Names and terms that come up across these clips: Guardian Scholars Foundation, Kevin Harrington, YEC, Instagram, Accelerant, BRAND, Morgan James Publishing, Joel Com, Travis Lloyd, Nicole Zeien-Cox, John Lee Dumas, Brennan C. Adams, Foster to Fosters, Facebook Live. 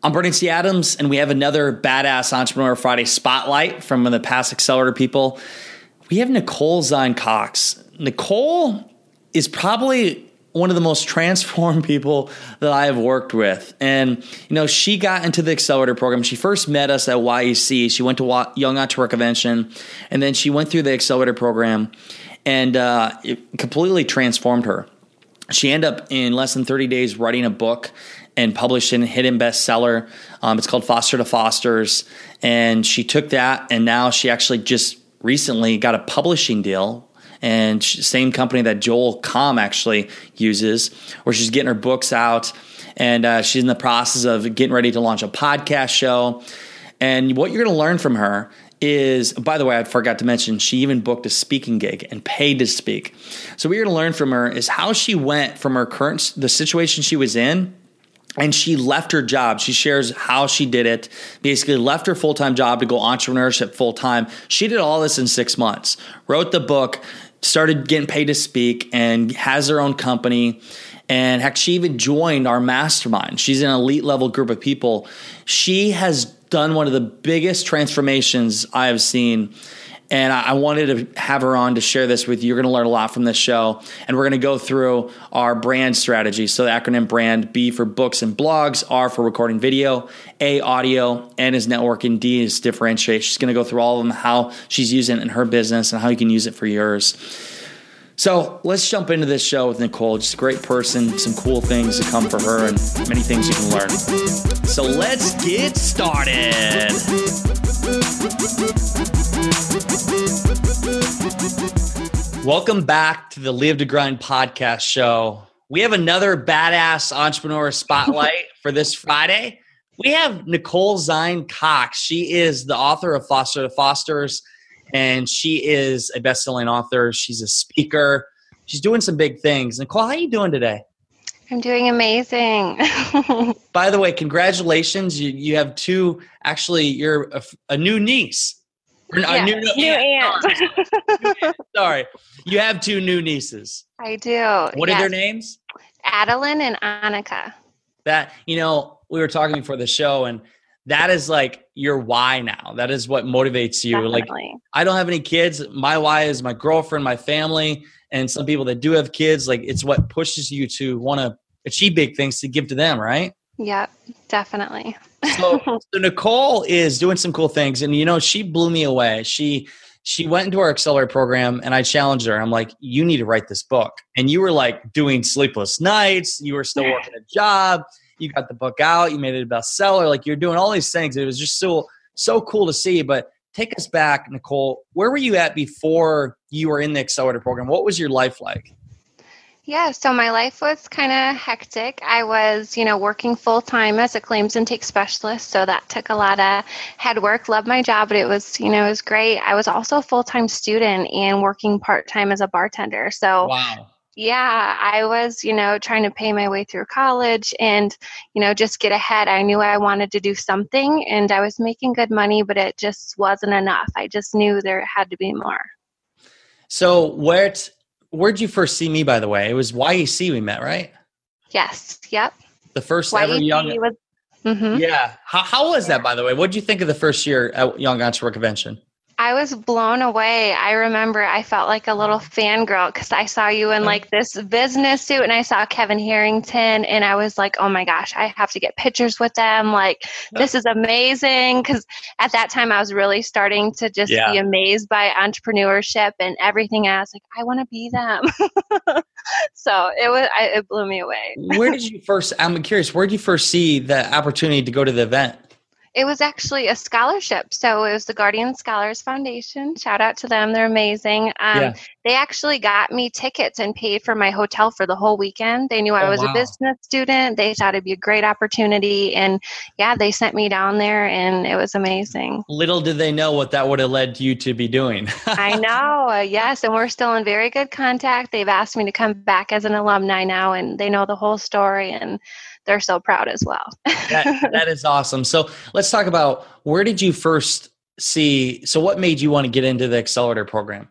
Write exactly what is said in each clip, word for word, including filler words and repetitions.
I'm Brennan C. Adams, and we have another Badass Entrepreneur Friday spotlight from one of the past Accelerant people. We have Nicole Zeien-Cox. Nicole is probably one of the most transformed people that I have worked with. And, you know, she got into the Accelerator program. She first met us at Y E C. She went to Young Entrepreneur Convention, and then she went through the Accelerator program, and uh, it completely transformed her. She ended up in less than thirty days writing a book and published in a hidden bestseller. Um, it's called Foster to Fosters. And she took that, and now she actually just recently got a publishing deal. And she, same company that Joel Com actually uses, where she's getting her books out. And uh, she's in the process of getting ready to launch a podcast show. And what you're going to learn from her is, by the way, I forgot to mention, she even booked a speaking gig and paid to speak. So what you're going to learn from her is how she went from her current, the situation she was in, and she left her job. She shares how she did it, basically left her full-time job to go entrepreneurship full-time. She did all this in six months, wrote the book, started getting paid to speak, and has her own company. And heck, she even joined our mastermind. She's an elite level group of people. She has done one of the biggest transformations I have seen, and I wanted to have her on to share this with you. You're going to learn a lot from this show, and we're going to go through our brand strategy. So the acronym BRAND: B for books and blogs, R for recording video, A, audio, N is networking, D is differentiate. She's going to go through all of them, how she's using it in her business and how you can use it for yours. So let's jump into this show with Nicole. Just a great person, some cool things to come for her, and many things you can learn. So let's get started. Welcome back to the Live to Grind podcast show. We have another badass entrepreneur spotlight for this Friday. We have Nicole Zeien-Cox. She is the author of Foster to Fosters, and she is a best-selling author. She's a speaker. She's doing some big things. Nicole, how are you doing today? I'm doing amazing. By the way, congratulations. You you have two, actually, you're a, a new niece. Or, yeah, a new, new aunt. aunt. Sorry. Sorry. You have two new nieces. I do. What yes. are their names? Adeline and Annika. That, you know, we were talking before the show, and that is like your why now. That is what motivates you. Definitely. Like, I don't have any kids. My why is my girlfriend, my family, and some people that do have kids. Like, it's what pushes you to want to achieve big things to give to them, right? Yep, definitely. so, so Nicole is doing some cool things, and you know, she blew me away. She she went into our Accelerate program, and I challenged her. I'm like, you need to write this book. And you were like doing sleepless nights. You were still yeah. working a job. You got the book out, you made it a bestseller, like you're doing all these things. It was just so, so cool to see. But take us back, Nicole, where were you at before you were in the Accelerator program? What was your life like? Yeah, so my life was kind of hectic. I was, you know, working full time as a claims intake specialist, so that took a lot of head work. Loved my job, but it was, you know, it was great. I was also a full time student and working part time as a bartender. So wow. Yeah, I was, you know, trying to pay my way through college and, you know, just get ahead. I knew I wanted to do something, and I was making good money, but it just wasn't enough. I just knew there had to be more. So where t- where'd you first see me, by the way? It was Y E C we met, right? Yes. Yep. The first Y E C ever young. Was, mm-hmm. Yeah. How, how was yeah. that, by the way? What did you think of the first year at Young Entrepreneur Convention? I was blown away. I remember I felt like a little fangirl because I saw you in like this business suit, and I saw Kevin Harrington, and I was like, oh my gosh, I have to get pictures with them. Like, this is amazing. Because at that time I was really starting to just yeah. be amazed by entrepreneurship and everything. I was like, I want to be them. So it was, I, it blew me away. Where did you first, I'm curious, where did you first see the opportunity to go to the event? It was actually a scholarship. So it was the Guardian Scholars Foundation. Shout out to them. They're amazing. Um, yeah. They actually got me tickets and paid for my hotel for the whole weekend. They knew I oh, was wow. a business student. They thought it'd be a great opportunity. And yeah, they sent me down there and it was amazing. Little did they know what that would have led you to be doing. I know. Uh, yes. And we're still in very good contact. They've asked me to come back as an alumni now and they know the whole story and they're so proud as well. that, that is awesome. So let's talk about where did you first see, so what made you want to get into the Accelerator program?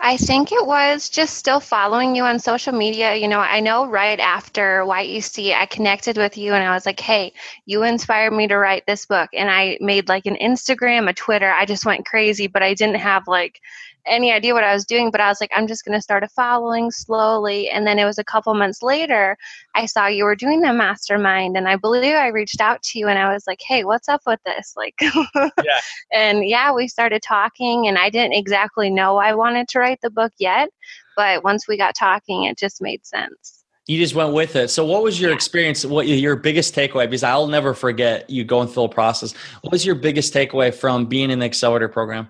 I think it was just still following you on social media. You know, I know right after Y E C, I connected with you and I was like, hey, you inspired me to write this book. And I made like an Instagram, a Twitter. I just went crazy, but I didn't have like any idea what I was doing. But I was like, I'm just going to start a following slowly. And then it was a couple months later, I saw you were doing the mastermind. And I believe I reached out to you and I was like, hey, what's up with this? Like, yeah. And yeah, we started talking and I didn't exactly know I wanted to write the book yet, but once we got talking, it just made sense. You just went with it. So what was your yeah. experience? What your biggest takeaway? Because I'll never forget you going through the process. What was your biggest takeaway from being in the Accelerator program?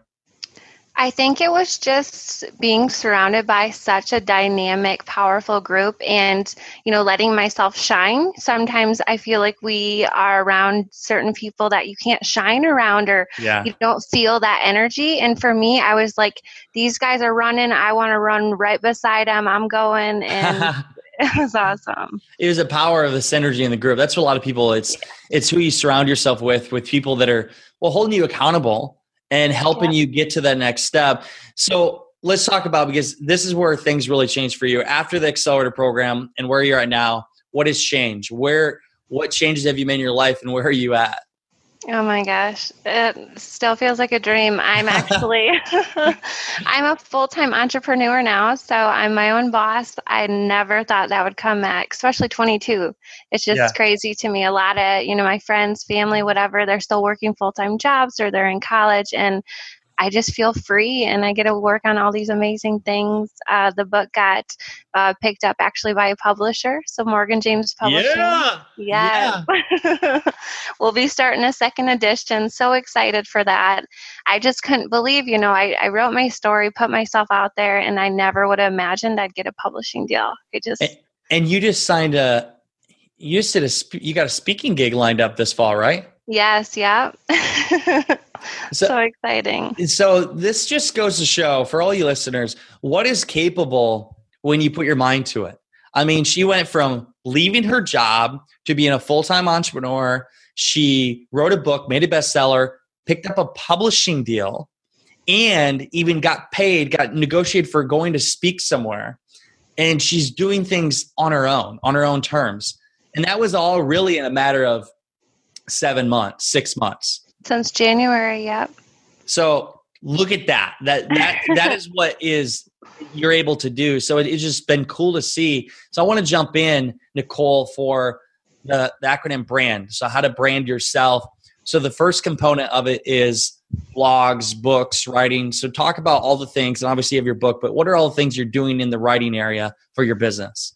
I think it was just being surrounded by such a dynamic, powerful group and, you know, letting myself shine. Sometimes I feel like we are around certain people that you can't shine around or yeah. you don't feel that energy. And for me, I was like, these guys are running. I want to run right beside them. I'm going. And it was awesome. It was the power of the synergy in the group. That's what a lot of people, it's, yeah. it's who you surround yourself with, with people that are, well, holding you accountable and helping yeah. you get to that next step. So let's talk about, because this is where things really changed for you after the Accelerator program and where you're at now. What has changed? Where, what changes have you made in your life and where are you at? Oh my gosh. It still feels like a dream. I'm actually, I'm a full-time entrepreneur now. So I'm my own boss. I never thought that would come back, especially twenty-two. It's just yeah. crazy to me. A lot of, you know, my friends, family, whatever, they're still working full-time jobs or they're in college and I just feel free and I get to work on all these amazing things. Uh, the book got uh, picked up actually by a publisher. So Morgan James Publishing. Yeah. Yes. Yeah. We'll be starting a second edition. So excited for that. I just couldn't believe, you know, I, I wrote my story, put myself out there and I never would have imagined I'd get a publishing deal. It just. And, and you just signed a, you just did a, you got a speaking gig lined up this fall, right? Yes. Yeah. So, so exciting. So this just goes to show for all you listeners, what is capable when you put your mind to it. I mean, she went from leaving her job to being a full-time entrepreneur. She wrote a book, made a bestseller, picked up a publishing deal, and even got paid, got negotiated for going to speak somewhere. And she's doing things on her own, on her own terms. And that was all really in a matter of seven months, six months. Since January, yep. So look at that. That that that is what is you're able to do. So it, it's just been cool to see. So I want to jump in, Nicole, for the, the acronym BRAND. So how to brand yourself. So the first component of it is blogs, books, writing. So talk about all the things, and obviously you have your book, but what are all the things you're doing in the writing area for your business,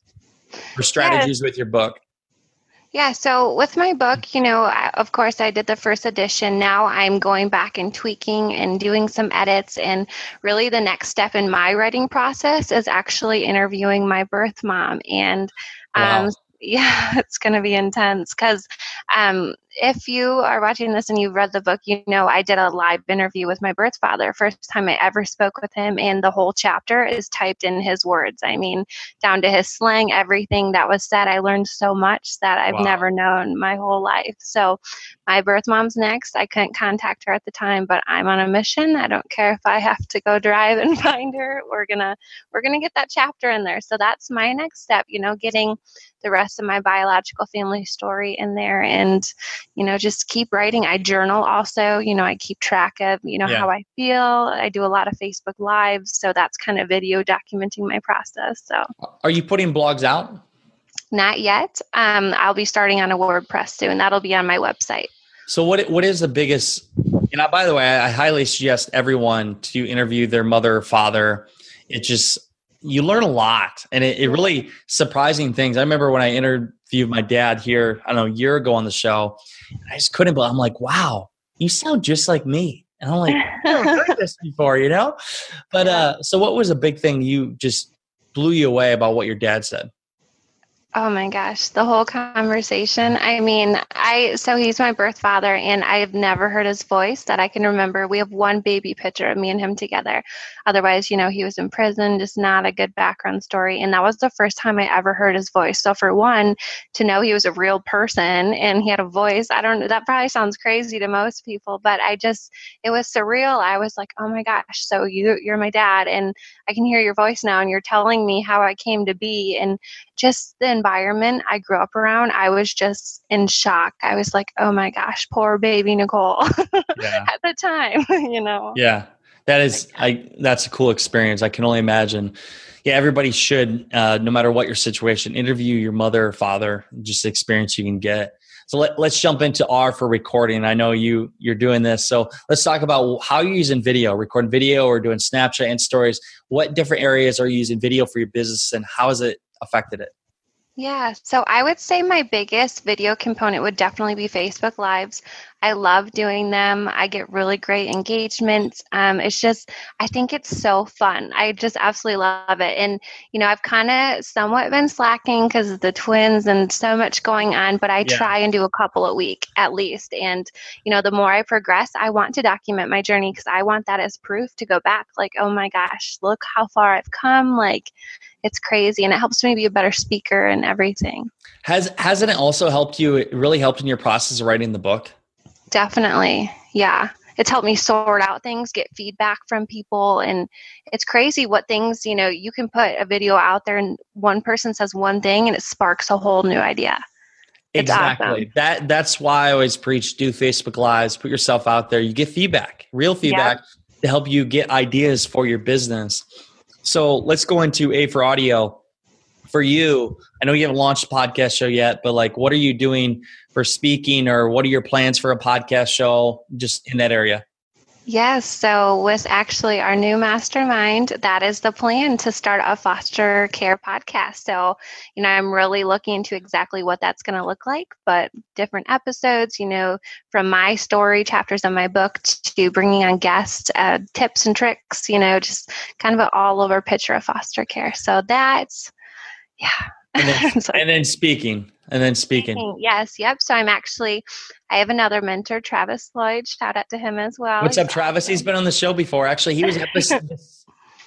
for strategies yeah. with your book? Yeah, so with my book, you know, I, of course, I did the first edition. Now I'm going back and tweaking and doing some edits. And really the next step in my writing process is actually interviewing my birth mom. And um, wow. yeah, it's going to be intense because um, if you are watching this and you've read the book, you know, I did a live interview with my birth father. First time I ever spoke with him. And the whole chapter is typed in his words. I mean, down to his slang, everything that was said. I learned so much that I've wow. never known my whole life. So my birth mom's next. I couldn't contact her at the time, but I'm on a mission. I don't care if I have to go drive and find her. We're going to, we're going to get that chapter in there. So that's my next step, you know, getting the rest of my biological family story in there and, you know, just keep writing. I journal also, you know, I keep track of, you know, yeah. how I feel. I do a lot of Facebook Lives. So that's kind of video documenting my process. So are you putting blogs out? Not yet. Um, I'll be starting on a WordPress soon. That'll be on my website. So what what is the biggest, and I, by the way, I highly suggest everyone to interview their mother or father. It just, you learn a lot, and it, it really surprising things. I remember when I interviewed my dad here, I don't know, a year ago on the show, I just couldn't, but I'm like, wow, you sound just like me. And I'm like, I've never heard this before, you know? But uh, so what was a big thing you just blew you away about what your dad said? Oh my gosh, the whole conversation. I mean, I so he's my birth father, and I have never heard his voice that I can remember. We have one baby picture of me and him together. Otherwise, you know, he was in prison, just not a good background story. And that was the first time I ever heard his voice. So for one, to know he was a real person and he had a voice, I don't know, that probably sounds crazy to most people, but I just, it was surreal. I was like, oh my gosh, so you, you're my dad, and I can hear your voice now, and you're telling me how I came to be. And just the environment I grew up around, I was just in shock. I was like, oh my gosh, poor baby Nicole yeah. at the time, you know? Yeah, that is, I, that's a cool experience. I can only imagine. Yeah, everybody should, uh, no matter what your situation, interview your mother or father, just the experience you can get. So let, let's jump into R for recording. I know you, you're doing this. So let's talk about how you're using video, recording video or doing Snapchat and stories. What different areas are you using video for your business, and how has it affected it? Yeah, so I would say my biggest video component would definitely be Facebook Lives. I love doing them. I get really great engagements. Um, it's just, I think it's so fun. I just absolutely love it. And, you know, I've kind of somewhat been slacking because of the twins and so much going on, but I yeah. try and do a couple a week at least. And, you know, the more I progress, I want to document my journey because I want that as proof to go back. Like, oh my gosh, look how far I've come. Like, it's crazy. And it helps me be a better speaker and everything. Has, hasn't it also helped you? It really helped in your process of writing the book? Definitely. Yeah. It's helped me sort out things, get feedback from people. And it's crazy what things, you know, you can put a video out there and one person says one thing and it sparks a whole new idea. It's exactly. Awesome. That That's why I always preach, do Facebook Lives, put yourself out there. You get feedback, real feedback yeah. to help you get ideas for your business. So let's go into A for audio. For you, I know you haven't launched a podcast show yet, but like, what are you doing for speaking, or what are your plans for a podcast show just in that area? Yes. So with actually our new mastermind, that is the plan, to start a foster care podcast. So, you know, I'm really looking into exactly what that's going to look like, but different episodes, you know, from my story, chapters of my book, to bringing on guests, uh, tips and tricks, you know, just kind of an all over picture of foster care. So that's, yeah. And then, and then speaking. And then speaking. Yes. Yep. So I'm actually, I have another mentor, Travis Lloyd. Shout out to him as well. What's He's up, Travis? Awesome. He's been on the show before. Actually, he was episode,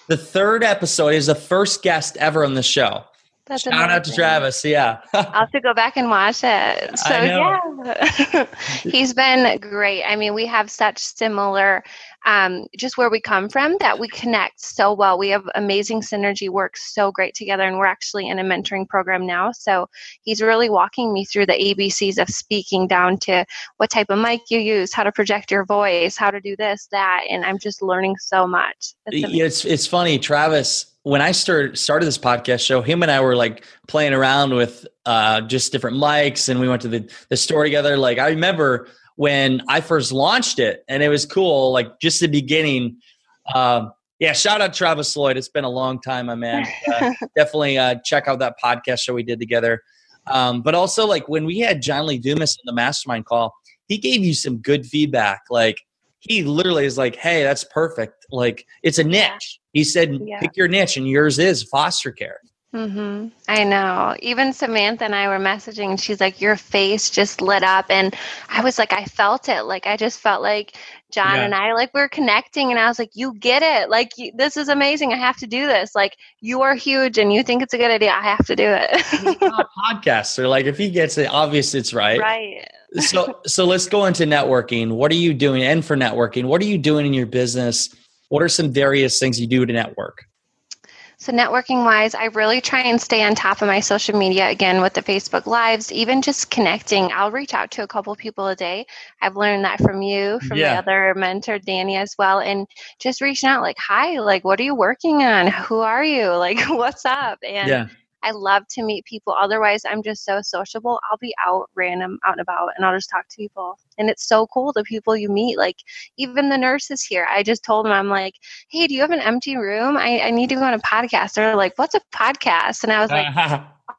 the third episode. He was the first guest ever on the show. That's Shout amazing. Out to Travis. Yeah. I'll have to go back and watch it. So yeah, he's been great. I mean, we have such similar, um, just where we come from, that we connect so well. We have amazing synergy, works so great together, and we're actually in a mentoring program now. So he's really walking me through the A B Cs of speaking, down to what type of mic you use, how to project your voice, how to do this, that. And I'm just learning so much. It's, it's, it's funny, Travis, when I started started this podcast show, him and I were like playing around with uh, just different mics, and we went to the, the store together. Like, I remember when I first launched it, and it was cool. Like, just the beginning. Um, yeah. Shout out Travis Lloyd. It's been a long time, my man. Uh, definitely uh, check out that podcast show we did together. Um, but also, like, when we had John Lee Dumas on the mastermind call, he gave you some good feedback. Like, he literally is like, hey, that's perfect. Like, it's a niche. He said, yeah. pick your niche, and yours is foster care. Mm-hmm. I know. Even Samantha and I were messaging, and she's like, your face just lit up. And I was like, I felt it. Like, I just felt like John yeah. and I, like, we're connecting, and I was like, you get it. Like, you, this is amazing. I have to do this. Like, you are huge and you think it's a good idea. I have to do it. Podcasts are like, if he gets it, obviously it's right. Right. so, so let's go into networking. What are you doing? And for networking, what are you doing in your business? What are some various things you do to network? So networking wise, I really try and stay on top of my social media, again, with the Facebook Lives, even just connecting. I'll reach out to a couple people a day. I've learned that from you, from yeah. my other mentor, Danny, as well. And just reaching out like, hi, like, what are you working on? Who are you? Like, what's up? And yeah. I love to meet people. Otherwise, I'm just so sociable. I'll be out random, out and about, and I'll just talk to people. And it's so cool, the people you meet. Like, even the nurses here, I just told them, I'm like, hey, do you have an empty room? I, I need to go on a podcast. They're like, what's a podcast? And I was like,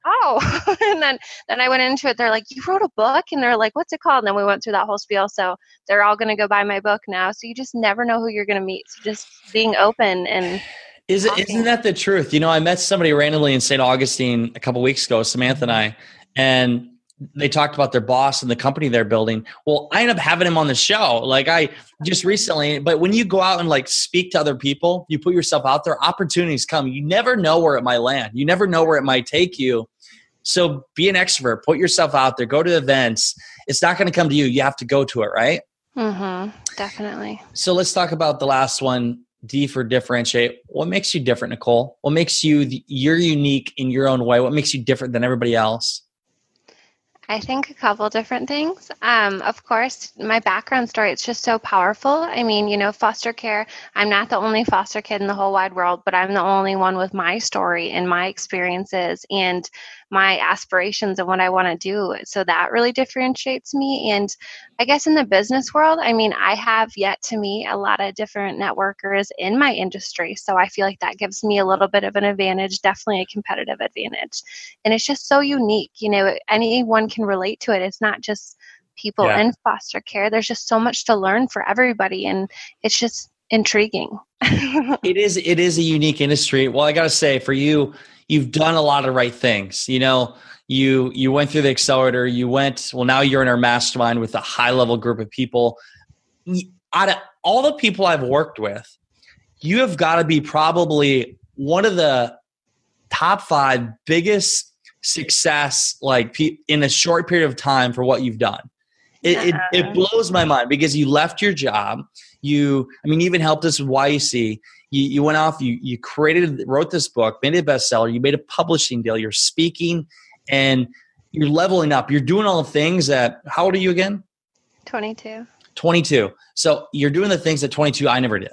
oh. and then, then I went into it. They're like, you wrote a book? And they're like, what's it called? And then we went through that whole spiel. So they're all going to go buy my book now. So you just never know who you're going to meet. So just being open and Is it, isn't that the truth? You know, I met somebody randomly in Saint Augustine a couple of weeks ago, Samantha and I, and they talked about their boss and the company they're building. Well, I ended up having him on the show, like I just recently, but when you go out and like speak to other people, you put yourself out there, opportunities come. You never know where it might land. You never know where it might take you. So be an extrovert, put yourself out there, go to events. It's not going to come to you. You have to go to it, right? Mm-hmm. Definitely. So let's talk about the last one. D for differentiate. What makes you different, Nicole? What makes you, the, you're unique in your own way? What makes you different than everybody else? I think a couple different things. Um, of course, my background story, it's just so powerful. I mean, you know, foster care, I'm not the only foster kid in the whole wide world, but I'm the only one with my story and my experiences and my aspirations and what I want to do. So that really differentiates me. And I guess in the business world, I mean, I have yet to meet a lot of different networkers in my industry. So I feel like that gives me a little bit of an advantage, definitely a competitive advantage. And it's just so unique. You know, anyone can relate to it. It's not just people yeah. in foster care. There's just so much to learn for everybody. And it's just intriguing. It is. It is a unique industry. Well, I got to say for you, you've done a lot of right things. You know, you, you went through the accelerator, you went, well, now you're in our mastermind with a high level group of people. Out of all the people I've worked with, you have got to be probably one of the top five biggest success, like in a short period of time for what you've done. It, uh-huh. it, it blows my mind because you left your job. You, I mean, you even helped us with Y E C. You, you went off, you you created, wrote this book, made it a bestseller, you made a publishing deal, you're speaking, and you're leveling up. You're doing all the things that, how old are you again? twenty-two. twenty-two. So you're doing the things that twenty-two I never did.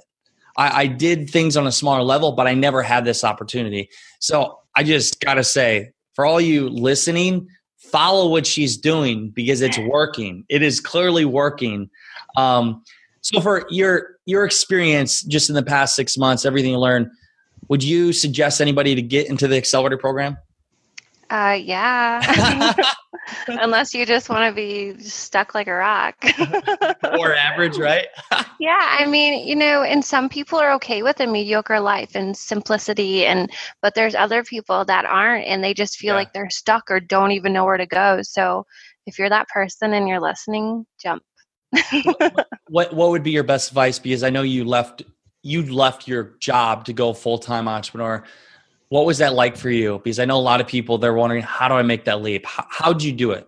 I, I did things on a smaller level, but I never had this opportunity. So I just got to say, for all you listening, follow what she's doing because it's working. It is clearly working. Um, so for your your experience just in the past six months, everything you learned, would you suggest anybody to get into the accelerator program? Uh, yeah. Unless you just want to be stuck like a rock. Or average, right? Yeah. I mean, you know, and some people are okay with a mediocre life and simplicity, and but there's other people that aren't, and they just feel yeah. like they're stuck or don't even know where to go. So if you're that person and you're listening, jump. what, what what would be your best advice? Because I know you left you left your job to go full-time entrepreneur. What was that like for you? Because I know a lot of people, they're wondering, how do I make that leap? How, how'd you do it?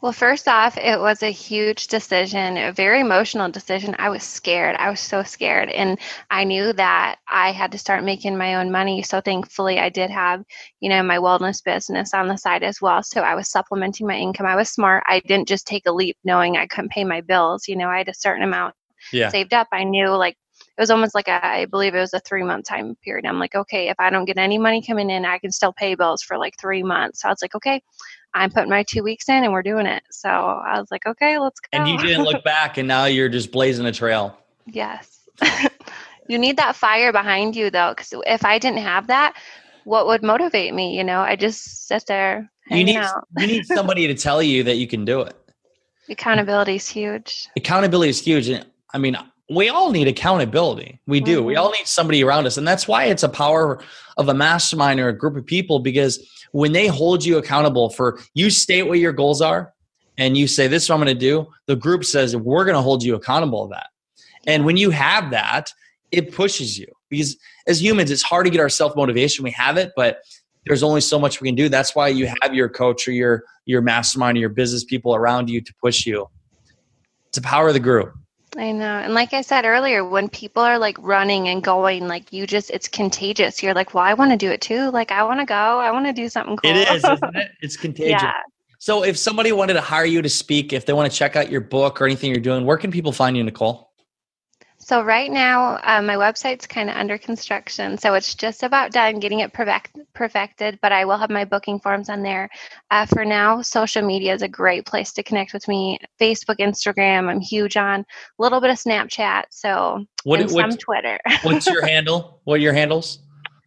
Well, first off, it was a huge decision, a very emotional decision. I was scared. I was so scared. And I knew that I had to start making my own money. So thankfully I did have, you know, my wellness business on the side as well. So I was supplementing my income. I was smart. I didn't just take a leap knowing I couldn't pay my bills. You know, I had a certain amount yeah. saved up. I knew like, it was almost like a, I believe it was a three month time period. I'm like, okay, if I don't get any money coming in, I can still pay bills for like three months. So I was like, okay, I'm putting my two weeks in and we're doing it. So I was like, okay, let's go. And you didn't look back, and now you're just blazing a trail. Yes. You need that fire behind you though. Cause if I didn't have that, what would motivate me? You know, I just sit there. You need, you need somebody to tell you that you can do it. Accountability is huge. Accountability is huge. And I mean, we all need accountability. We do. Mm-hmm. We all need somebody around us. And that's why it's a power of a mastermind or a group of people, because when they hold you accountable for, you state what your goals are and you say, this is what I'm going to do. The group says, we're going to hold you accountable to that. And when you have that, it pushes you, because as humans, it's hard to get our self-motivation. We have it, but there's only so much we can do. That's why you have your coach or your, your mastermind or your business people around you to push you. It's the power of the group. I know. And like I said earlier, when people are like running and going, like you just, it's contagious. You're like, well, I want to do it too. Like, I want to go, I want to do something cool. It is, isn't it? It's contagious. Yeah. So if somebody wanted to hire you to speak, if they want to check out your book or anything you're doing, where can people find you, Nicole? So right now, um, my website's kind of under construction, so it's just about done getting it perfect, perfected, but I will have my booking forms on there. Uh, for now, social media is a great place to connect with me. Facebook, Instagram, I'm huge on. A little bit of Snapchat, so what, and what, some Twitter. What's your handle? What are your handles?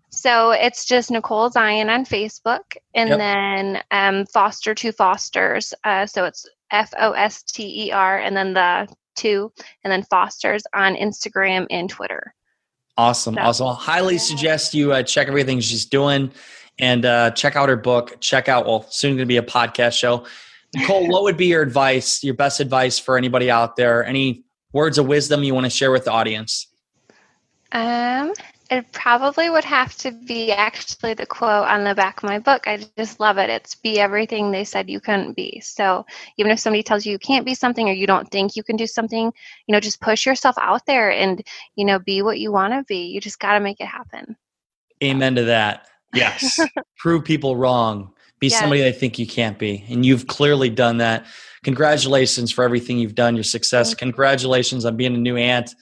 So it's just Nicole Zeien on Facebook, and yep. then um, Foster to Fosters. Uh, so it's F O S T E R, and then the two, and then Fosters on Instagram and Twitter. Awesome. So, awesome. I highly suggest you uh, check everything she's doing, and uh, check out her book. Check out, well, soon going to be a podcast show. Nicole, what would be your advice, your best advice for anybody out there? Any words of wisdom you want to share with the audience? Um... It probably would have to be actually the quote on the back of my book. I just love it. It's be everything they said you couldn't be. So even if somebody tells you you can't be something, or you don't think you can do something, you know, just push yourself out there and, you know, be what you want to be. You just got to make it happen. Amen to that. Yes. Prove people wrong. Be yes. somebody they think you can't be. And you've clearly done that. Congratulations for everything you've done, your success. Thank Congratulations on being a new aunt.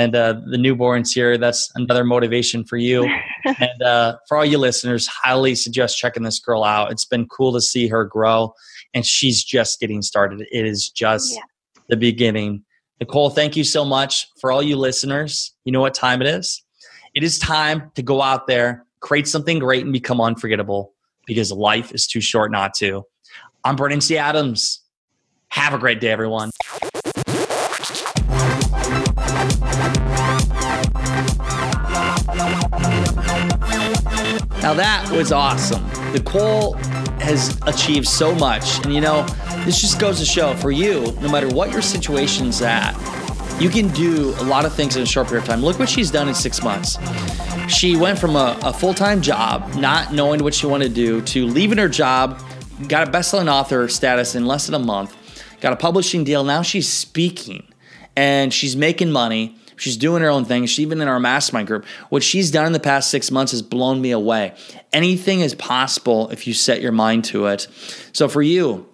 And uh, the newborns here, that's another motivation for you. And uh, for all you listeners, highly suggest checking this girl out. It's been cool to see her grow, and she's just getting started. It is just yeah. the beginning. Nicole, thank you so much. For all you listeners, you know what time it is? It is time to go out there, create something great, and become unforgettable, because life is too short not to. I'm Brennan C. Adams. Have a great day, everyone. Now that was awesome. Nicole has achieved so much. And you know, this just goes to show, for you, no matter what your situation's at, you can do a lot of things in a short period of time. Look what she's done in six months. She went from a, a full-time job, not knowing what she wanted to do, to leaving her job, got a best-selling author status in less than a month, got a publishing deal. Now she's speaking and she's making money. She's doing her own thing. She's even in our mastermind group. What she's done in the past six months has blown me away. Anything is possible if you set your mind to it. So for you,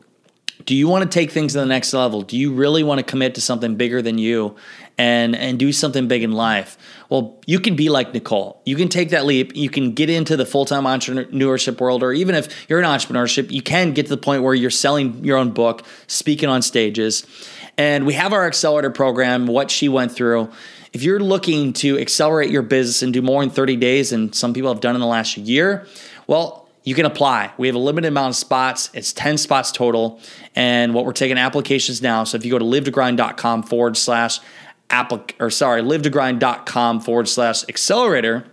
do you want to take things to the next level? Do you really want to commit to something bigger than you and, and do something big in life? Well, you can be like Nicole. You can take that leap. You can get into the full-time entrepreneurship world, or even if you're in entrepreneurship, you can get to the point where you're selling your own book, speaking on stages. And we have our Accelerator program, what she went through. If you're looking to accelerate your business and do more in thirty days than some people have done in the last year, well, you can apply. We have a limited amount of spots. It's ten spots total. And what we're taking applications now. So if you go to livetogrind.com forward slash applic or sorry, livetogrind.com forward slash accelerator,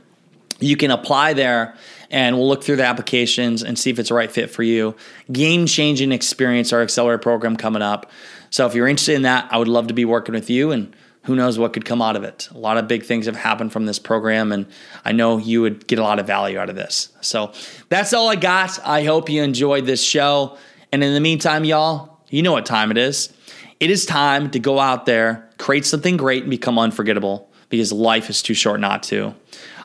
you can apply there. And we'll look through the applications and see if it's the right fit for you. Game-changing experience, our Accelerator program coming up. So if you're interested in that, I would love to be working with you, and who knows what could come out of it. A lot of big things have happened from this program, and I know you would get a lot of value out of this. So that's all I got. I hope you enjoyed this show. And in the meantime, y'all, you know what time it is. It is time to go out there, create something great, and become unforgettable, because life is too short not to.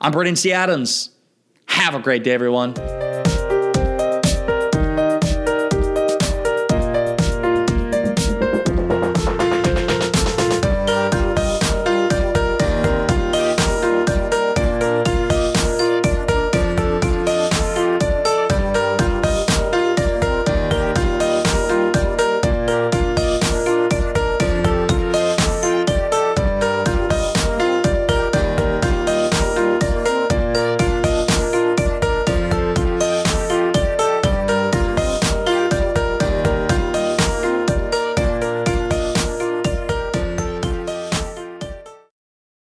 I'm Brennan C. Adams. Have a great day, everyone.